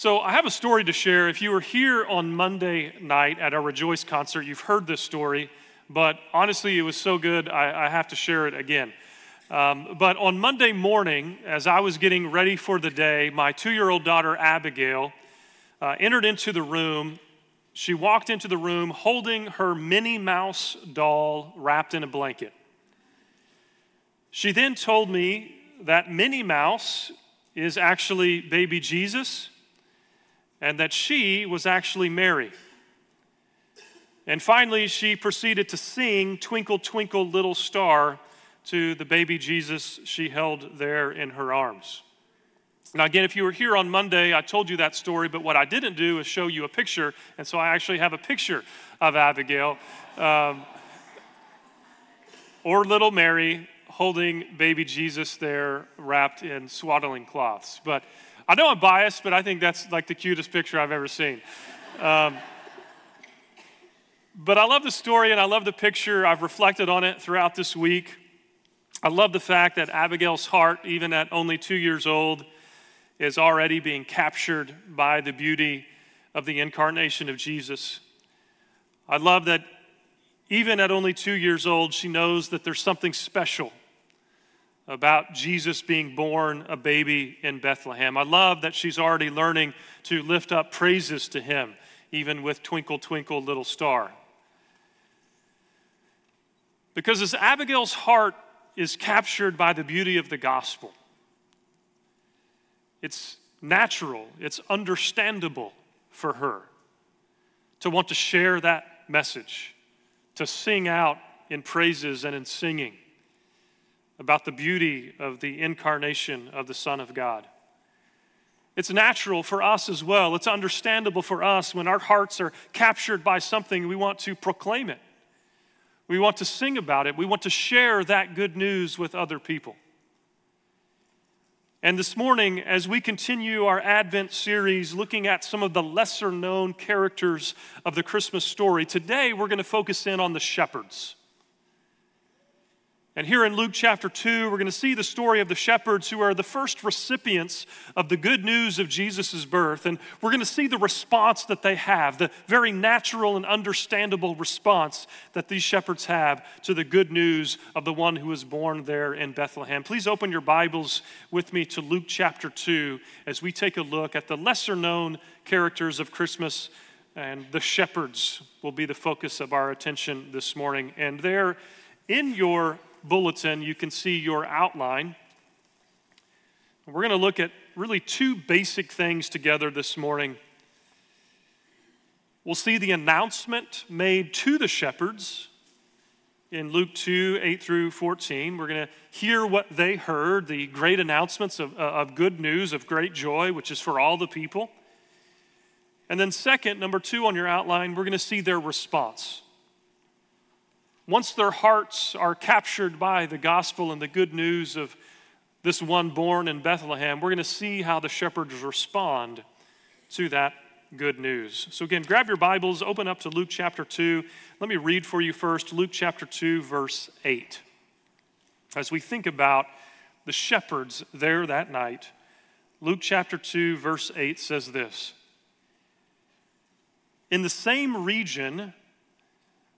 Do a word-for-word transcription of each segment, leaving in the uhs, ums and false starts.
So I have a story to share. If you were here on Monday night at our Rejoice concert, you've heard this story, but honestly, it was so good, I, I have to share it again. Um, but on Monday morning, as I was getting ready for the day, my two-year-old daughter, Abigail, uh, entered into the room. She walked into the room holding her Minnie Mouse doll wrapped in a blanket. She then told me that Minnie Mouse is actually baby Jesus, and that she was actually Mary. And finally, she proceeded to sing Twinkle, Twinkle, Little Star to the baby Jesus she held there in her arms. Now again, if you were here on Monday, I told you that story, but what I didn't do is show you a picture, and so I actually have a picture of Abigail um, or little Mary holding baby Jesus there wrapped in swaddling cloths. But I know I'm biased, but I think that's like the cutest picture I've ever seen. Um, but I love the story and I love the picture. I've reflected on it throughout this week. I love the fact that Abigail's heart, even at only two years old, is already being captured by the beauty of the incarnation of Jesus. I love that even at only two years old, she knows that there's something special about Jesus being born a baby in Bethlehem. I love that she's already learning to lift up praises to him, even with Twinkle, Twinkle, Little Star. Because as Abigail's heart is captured by the beauty of the gospel, it's natural, it's understandable for her to want to share that message, to sing out in praises and in singing about the beauty of the incarnation of the Son of God. It's natural for us as well. It's understandable for us when our hearts are captured by something, we want to proclaim it. We want to sing about it. We want to share that good news with other people. And this morning, as we continue our Advent series looking at some of the lesser known characters of the Christmas story, today we're going to focus in on the shepherds. And here in Luke chapter two, we're going to see the story of the shepherds who are the first recipients of the good news of Jesus' birth. And we're going to see the response that they have, the very natural and understandable response that these shepherds have to the good news of the one who was born there in Bethlehem. Please open your Bibles with me to Luke chapter two as we take a look at the lesser known characters of Christmas, and the shepherds will be the focus of our attention this morning. And there in your bulletin, you can see your outline. We're going to look at really two basic things together this morning. We'll see the announcement made to the shepherds in Luke two, eight through fourteen. We're going to hear what they heard, the great announcements of, uh, of good news, of great joy, which is for all the people. And then second, number two on your outline, we're going to see their response. Once their hearts are captured by the gospel and the good news of this one born in Bethlehem, we're going to see how the shepherds respond to that good news. So again, grab your Bibles, open up to Luke chapter two. Let me read for you first, Luke chapter two, verse eight. As we think about the shepherds there that night, Luke chapter two, verse eight says this. In the same region,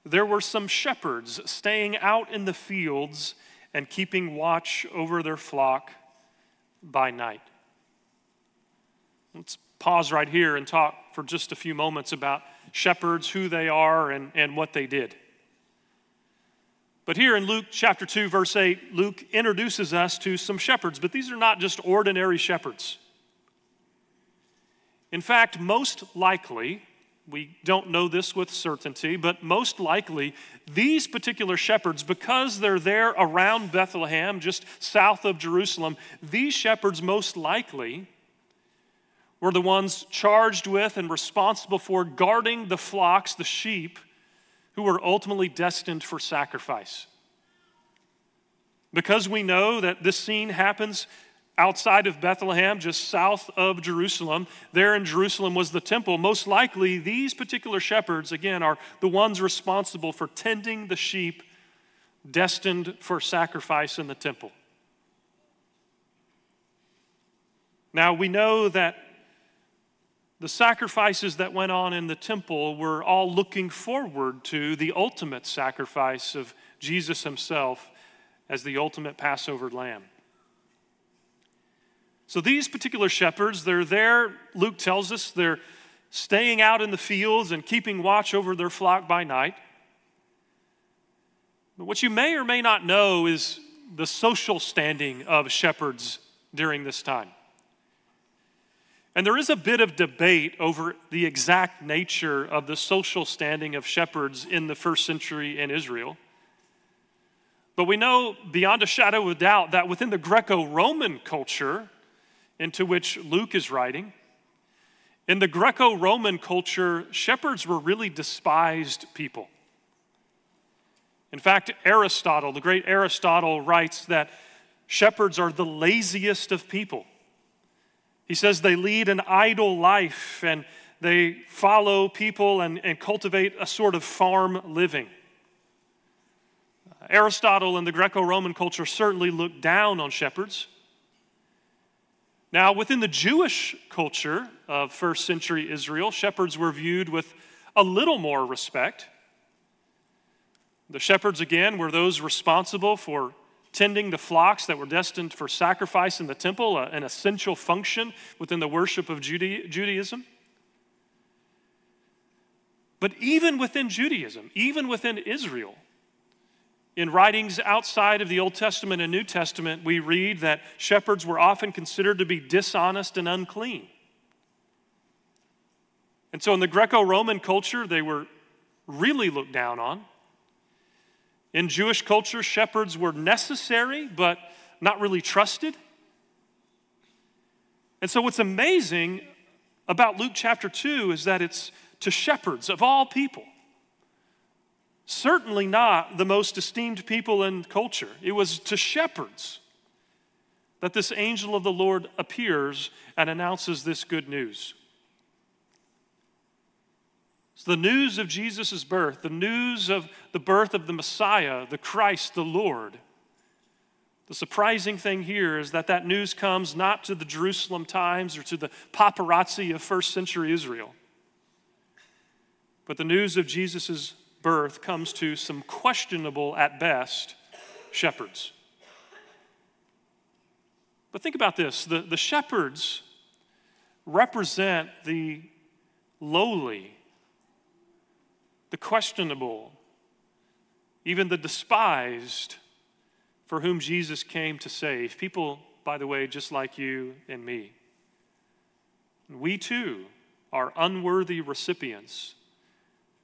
there were some shepherds staying out in the fields and keeping watch over their flock by night. Let's pause right here and talk for just a few moments about shepherds, who they are, and, and what they did. But here in Luke chapter two, verse eight, Luke introduces us to some shepherds, but these are not just ordinary shepherds. In fact, most likely, we don't know this with certainty, but most likely these particular shepherds, because they're there around Bethlehem, just south of Jerusalem, these shepherds most likely were the ones charged with and responsible for guarding the flocks, the sheep, who were ultimately destined for sacrifice. Because we know that this scene happens outside of Bethlehem, just south of Jerusalem, there in Jerusalem was the temple. Most likely, these particular shepherds, again, are the ones responsible for tending the sheep destined for sacrifice in the temple. Now, we know that The sacrifices that went on in the temple were all looking forward to the ultimate sacrifice of Jesus himself as the ultimate Passover lamb. So these particular shepherds, they're there, Luke tells us, they're staying out in the fields and keeping watch over their flock by night. But what you may or may not know is the social standing of shepherds during this time. And there is a bit of debate over the exact nature of the social standing of shepherds in the first century in Israel. But we know beyond a shadow of doubt that within the Greco-Roman culture into which Luke is writing, in the Greco-Roman culture, shepherds were really despised people. In fact, Aristotle, the great Aristotle, writes that shepherds are the laziest of people. He says they lead an idle life and they follow people and, and cultivate a sort of farm living. Aristotle and the Greco-Roman culture certainly looked down on shepherds. Now, within the Jewish culture of first century Israel, shepherds were viewed with a little more respect. The shepherds, again, were those responsible for tending the flocks that were destined for sacrifice in the temple, an essential function within the worship of Judaism. But even within Judaism, even within Israel, in writings outside of the Old Testament and New Testament, we read that shepherds were often considered to be dishonest and unclean. And so in the Greco-Roman culture, they were really looked down on. In Jewish culture, shepherds were necessary, but not really trusted. And so what's amazing about Luke chapter two is that it's to shepherds of all people. Certainly not the most esteemed people in culture. It was to shepherds that this angel of the Lord appears and announces this good news. So the news of Jesus' birth, the news of the birth of the Messiah, the Christ, the Lord. The surprising thing here is that that news comes not to the Jerusalem Times or to the paparazzi of first century Israel, but the news of Jesus' birth comes to some questionable, at best, shepherds. But think about this. The, the shepherds represent the lowly, the questionable, even the despised, for whom Jesus came to save. People, by the way, just like you and me. We too are unworthy recipients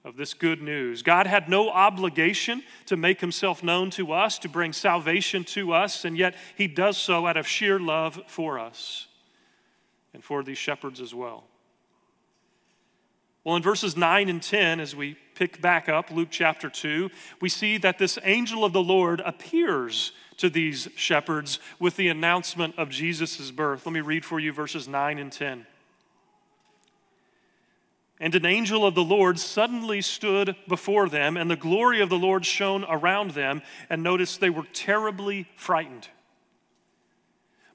of this good news. God had no obligation to make himself known to us, to bring salvation to us, and yet he does so out of sheer love for us and for these shepherds as well. Well, in verses nine and ten, as we pick back up Luke chapter two, we see that this angel of the Lord appears to these shepherds with the announcement of Jesus' birth. Let me read for you verses nine and ten. And an angel of the Lord suddenly stood before them, and the glory of the Lord shone around them, and notice they were terribly frightened.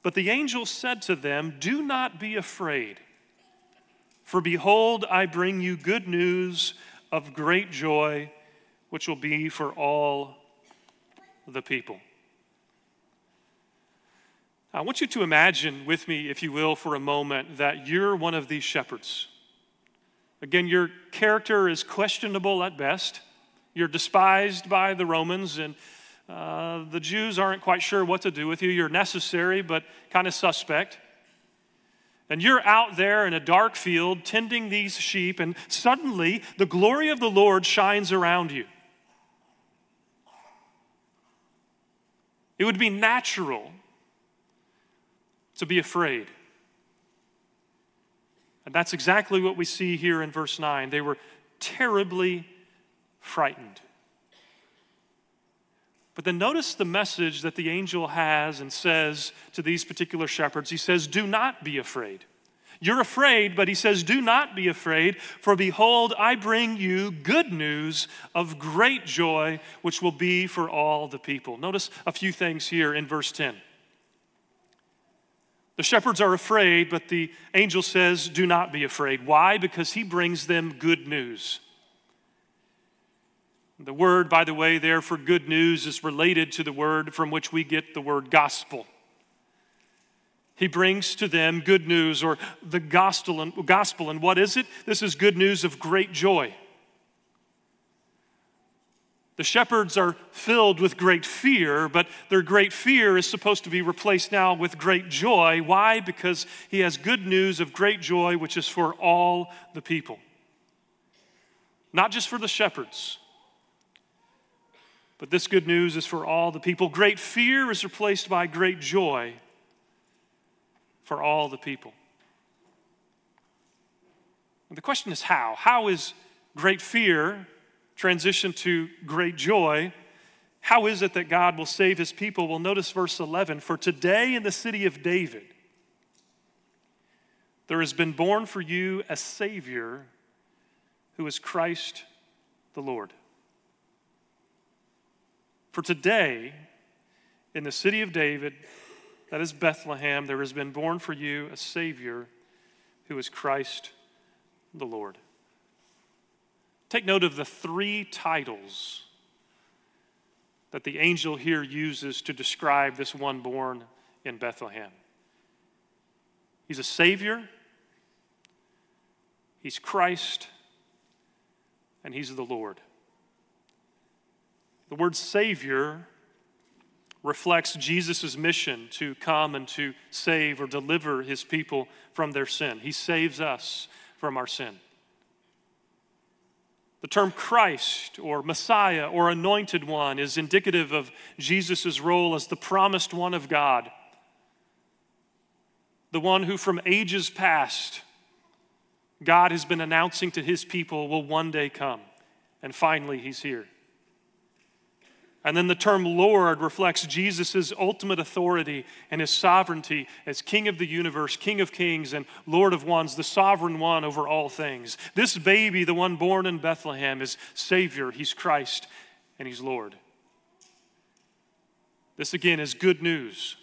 But the angel said to them, "Do not be afraid. For behold, I bring you good news of great joy, which will be for all the people." I want you to imagine with me, if you will, for a moment, that you're one of these shepherds. Again, your character is questionable at best. You're despised by the Romans, and uh, the Jews aren't quite sure what to do with you. You're necessary, but kind of suspect. And you're out there in a dark field tending these sheep, and suddenly the glory of the Lord shines around you. It would be natural to be afraid. And that's exactly what we see here in verse nine. They were terribly frightened. But then notice the message that the angel has and says to these particular shepherds. He says, "Do not be afraid." You're afraid, but he says, "Do not be afraid, for behold, I bring you good news of great joy, which will be for all the people." Notice a few things here in verse ten. The shepherds are afraid, but the angel says, do not be afraid. Why? Because he brings them good news. The word, by the way, there for good news is related to the word from which we get the word gospel. He brings to them good news, or the gospel. And, gospel, and what is it? This is good news of great joy. The shepherds are filled with great fear, but their great fear is supposed to be replaced now with great joy. Why? Because he has good news of great joy, which is for all the people. Not just for the shepherds, but this good news is for all the people. Great fear is replaced by great joy for all the people. And the question is how? How is great fear transition to great joy? How is it that God will save his people? Well, notice verse eleven. For today in the city of David, there has been born for you a Savior who is Christ the Lord. For today in the city of David, that is Bethlehem, there has been born for you a Savior who is Christ the Lord. Take note of the three titles that the angel here uses to describe this one born in Bethlehem. He's a Savior, he's Christ, and he's the Lord. The word Savior reflects Jesus' mission to come and to save or deliver his people from their sin. He saves us from our sin. The term Christ or Messiah or Anointed One is indicative of Jesus' role as the promised one of God, the one who from ages past God has been announcing to his people will one day come, and finally he's here. And then the term Lord reflects Jesus' ultimate authority and his sovereignty as King of the universe, King of kings, and Lord of ones, the sovereign one over all things. This baby, the one born in Bethlehem, is Savior, he's Christ, and he's Lord. This again is good news,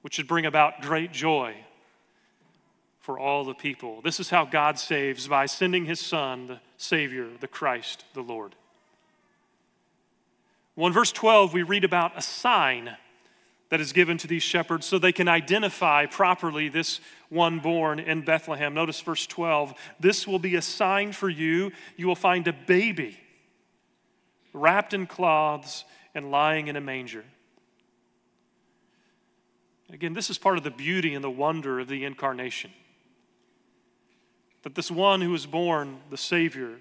which should bring about great joy for all the people. This is how God saves, by sending his Son, the Savior, the Christ, the Lord. Well, in verse twelve, we read about a sign that is given to these shepherds so they can identify properly this one born in Bethlehem. Notice verse twelve, this will be a sign for you. You will find a baby wrapped in cloths and lying in a manger. Again, this is part of the beauty and the wonder of the incarnation, that this one who was born, the Savior,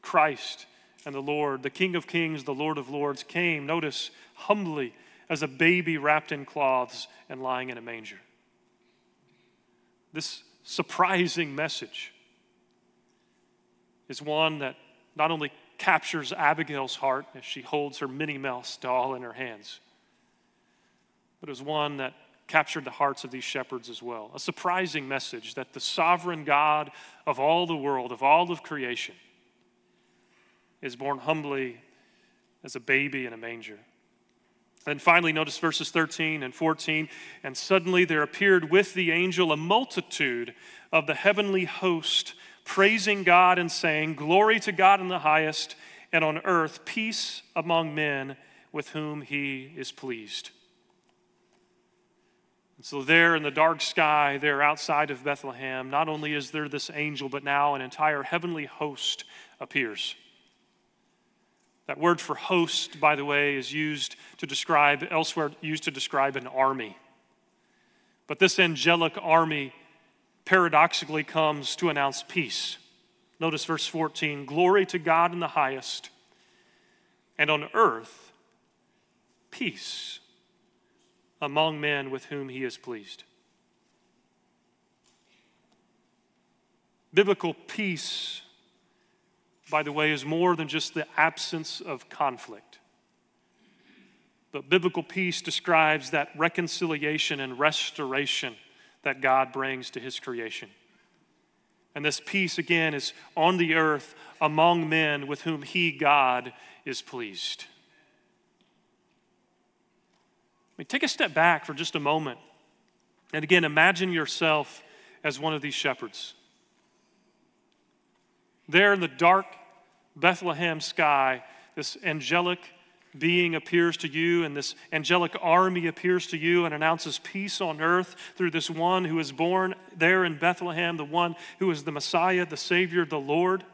Christ, and the Lord, the King of kings, the Lord of lords, came, notice, humbly as a baby wrapped in cloths and lying in a manger. This surprising message is one that not only captures Abigail's heart as she holds her Minnie Mouse doll in her hands, but it was one that captured the hearts of these shepherds as well. A surprising message that the sovereign God of all the world, of all of creation, is born humbly as a baby in a manger. And finally, notice verses thirteen and fourteen. And suddenly there appeared with the angel a multitude of the heavenly host, praising God and saying, glory to God in the highest, and on earth peace among men with whom he is pleased. And so there in the dark sky, there outside of Bethlehem, not only is there this angel, but now an entire heavenly host appears. That word for host, by the way, is used to describe, elsewhere used to describe an army. But this angelic army paradoxically comes to announce peace. Notice verse fourteen, glory to God in the highest, and on earth, peace among men with whom he is pleased. Biblical peace, by the way, is more than just the absence of conflict. But biblical peace describes that reconciliation and restoration that God brings to his creation. And this peace, again, is on the earth among men with whom he, God, is pleased. I mean, take a step back for just a moment And again, imagine yourself as one of these shepherds. There in the dark Bethlehem sky, this angelic being appears to you, and this angelic army appears to you and announces peace on earth through this one who is born there in Bethlehem, the one who is the Messiah, the Savior, the Lord.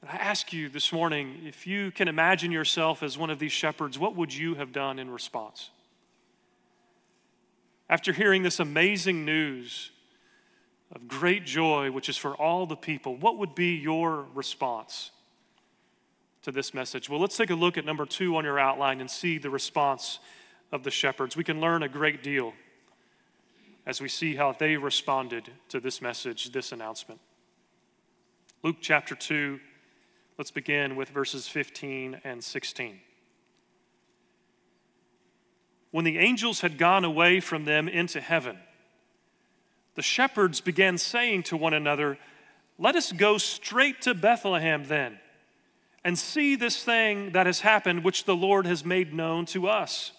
And I ask you this morning, if you can imagine yourself as one of these shepherds, what would you have done in response? After hearing this amazing news of great joy, which is for all the people, what would be your response to this message? Well, let's take a look at number two on your outline and see the response of the shepherds. We can learn a great deal as we see how they responded to this message, this announcement. Luke chapter two, let's begin with verses fifteen and sixteen. When the angels had gone away from them into heaven, the shepherds began saying to one another, "Let us go straight to Bethlehem then, and see this thing that has happened, which the Lord has made known to us."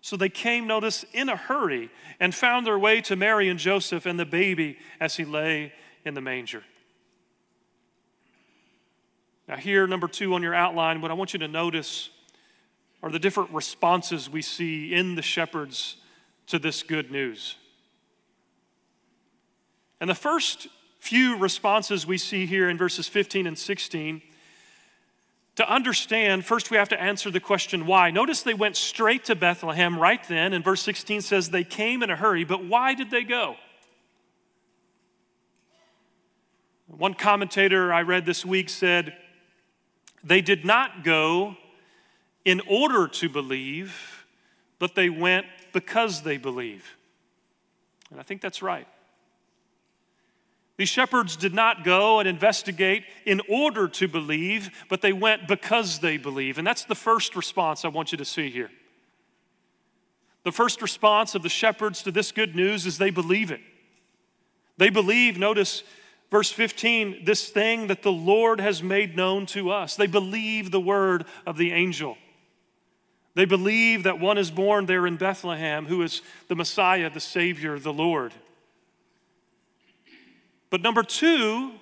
So they came, notice, in a hurry, and found their way to Mary and Joseph and the baby as he lay in the manger. Now here, number two on your outline, what I want you to notice are the different responses we see in the shepherds to this good news. And the first few responses we see here in verses fifteen and sixteen, to understand, first we have to answer the question why. Notice they went straight to Bethlehem right then, and verse sixteen says they came in a hurry, but why did they go? One commentator I read this week said, they did not go in order to believe, but they went because they believe. And I think that's right. These shepherds did not go and investigate in order to believe, but they went because they believe. And that's the first response I want you to see here. The first response of the shepherds to this good news is they believe it. They believe, notice verse fifteen, this thing that the Lord has made known to us. They believe the word of the angel. They believe that one is born there in Bethlehem who is the Messiah, the Savior, the Lord. But number two,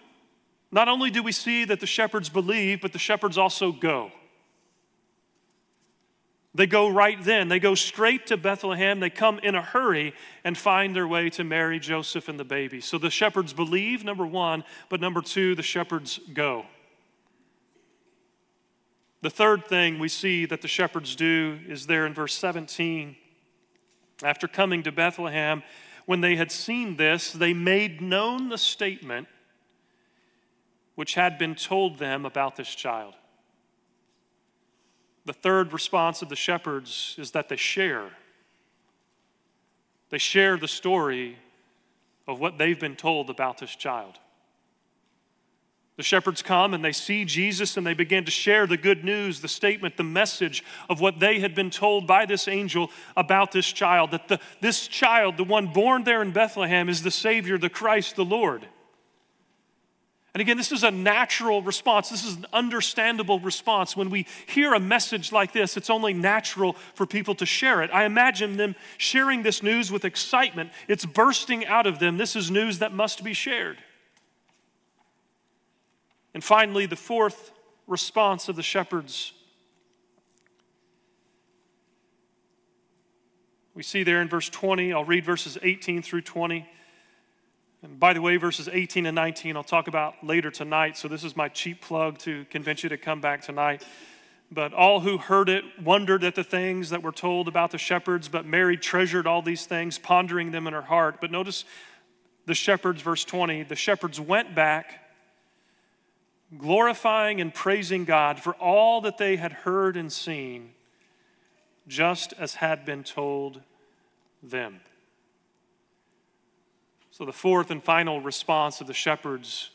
not only do we see that the shepherds believe, but the shepherds also go. They go right then. They go straight to Bethlehem. They come in a hurry and find their way to Mary, Joseph, and the baby. So the shepherds believe, number one, but number two, the shepherds go. The third thing we see that the shepherds do is there in verse seventeen. After coming to Bethlehem, when they had seen this, they made known the statement which had been told them about this child. The third response of the shepherds is that they share. They share the story of what they've been told about this child. The shepherds come and they see Jesus and they begin to share the good news, the statement, the message of what they had been told by this angel about this child, that the, this child, the one born there in Bethlehem, is the Savior, the Christ, the Lord. And again, this is a natural response. This is an understandable response. When we hear a message like this, it's only natural for people to share it. I imagine them sharing this news with excitement. It's bursting out of them. This is news that must be shared. And finally, the fourth response of the shepherds, we see there in verse twenty. I'll read verses eighteen through twenty. And by the way, verses eighteen and nineteen I'll talk about later tonight, so this is my cheap plug to convince you to come back tonight. But all who heard it wondered at the things that were told about the shepherds, but Mary treasured all these things, pondering them in her heart. But notice the shepherds, verse twenty, the shepherds went back, glorifying and praising God for all that they had heard and seen, just as had been told them. So the fourth and final response of the shepherds,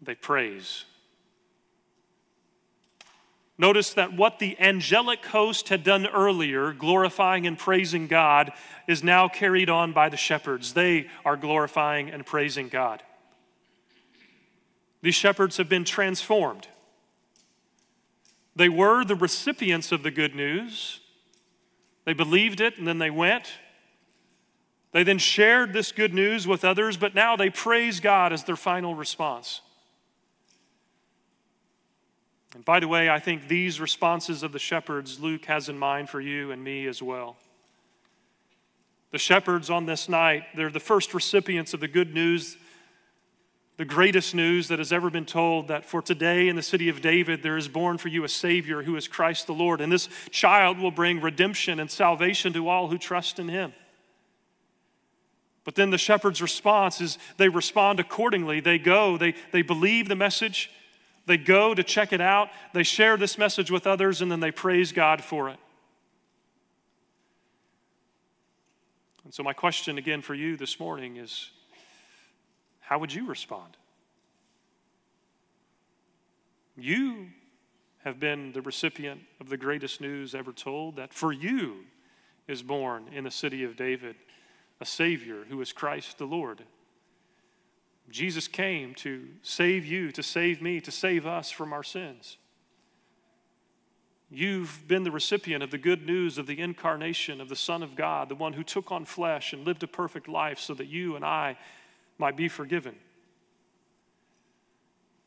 they praise. Notice that what the angelic host had done earlier, glorifying and praising God, is now carried on by the shepherds. They are glorifying and praising God. These shepherds have been transformed. They were the recipients of the good news, They believed it and then they went. They then shared this good news with others, but now they praise God as their final response. And by the way, I think these responses of the shepherds Luke has in mind for you and me as well. The shepherds on this night, they're the first recipients of the good news, the greatest news that has ever been told, that for today in the city of David, there is born for you a Savior who is Christ the Lord. And this child will bring redemption and salvation to all who trust in him. But then the shepherd's response is they respond accordingly. They go, they, they believe the message. They go to check it out. They share this message with others, and then they praise God for it. And so my question again for you this morning is, how would you respond? You have been the recipient of the greatest news ever told, that for you is born in the city of David a Savior who is Christ the Lord. Jesus came to save you, to save me, to save us from our sins. You've been the recipient of the good news of the incarnation of the Son of God, the one who took on flesh and lived a perfect life so that you and I might be forgiven.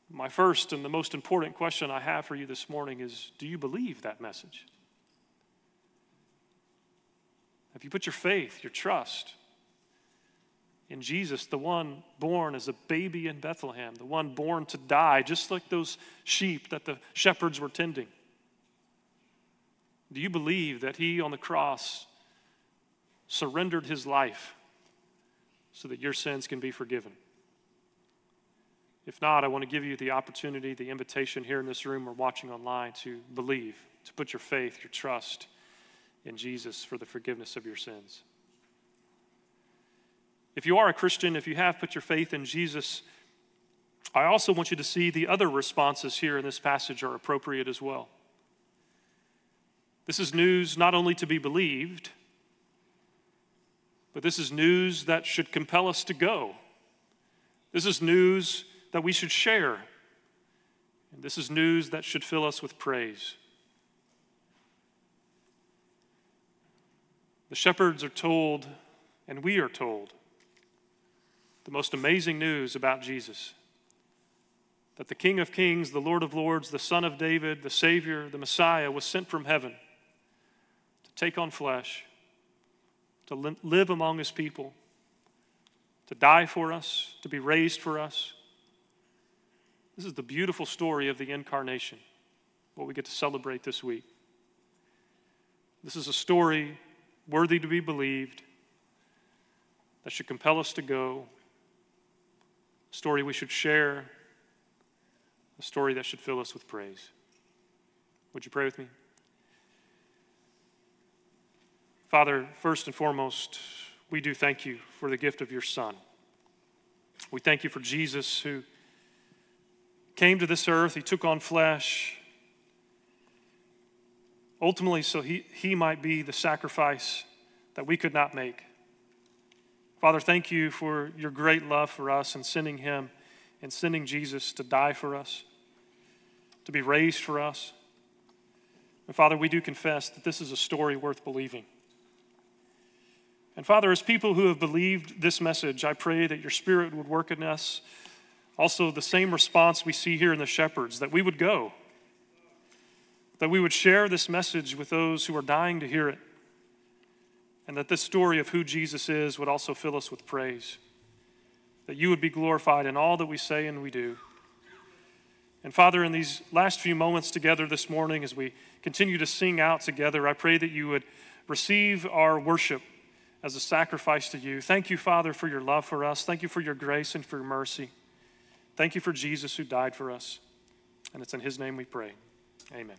My first and the most important question I have for you this morning is, do you believe that message? Have you put your faith, your trust in Jesus, the one born as a baby in Bethlehem, the one born to die, just like those sheep that the shepherds were tending? Do you believe that he on the cross surrendered his life so that your sins can be forgiven? If not, I want to give you the opportunity, the invitation here in this room or watching online to believe, to put your faith, your trust in Jesus for the forgiveness of your sins. If you are a Christian, if you have put your faith in Jesus, I also want you to see the other responses here in this passage are appropriate as well. This is news not only to be believed, but this is news that should compel us to go. This is news that we should share. And this is news that should fill us with praise. The shepherds are told, and we are told, the most amazing news about Jesus. That the King of kings, the Lord of lords, the Son of David, the Savior, the Messiah was sent from heaven to take on flesh, to live among his people, to die for us, to be raised for us. This is the beautiful story of the incarnation, what we get to celebrate this week. This is a story worthy to be believed, that should compel us to go, a story we should share, a story that should fill us with praise. Would you pray with me? Father, first and foremost, we do thank you for the gift of your Son. We thank you for Jesus who came to this earth. He took on flesh, ultimately so he, he might be the sacrifice that we could not make. Father, thank you for your great love for us and sending him and sending Jesus to die for us, to be raised for us. And Father, we do confess that this is a story worth believing. And Father, as people who have believed this message, I pray that your Spirit would work in us. Also, the same response we see here in the shepherds, that we would go, that we would share this message with those who are dying to hear it, and that this story of who Jesus is would also fill us with praise, that you would be glorified in all that we say and we do. And Father, in these last few moments together this morning, as we continue to sing out together, I pray that you would receive our worship as a sacrifice to you. Thank you, Father, for your love for us. Thank you for your grace and for your mercy. Thank you for Jesus who died for us. And it's in his name we pray. Amen.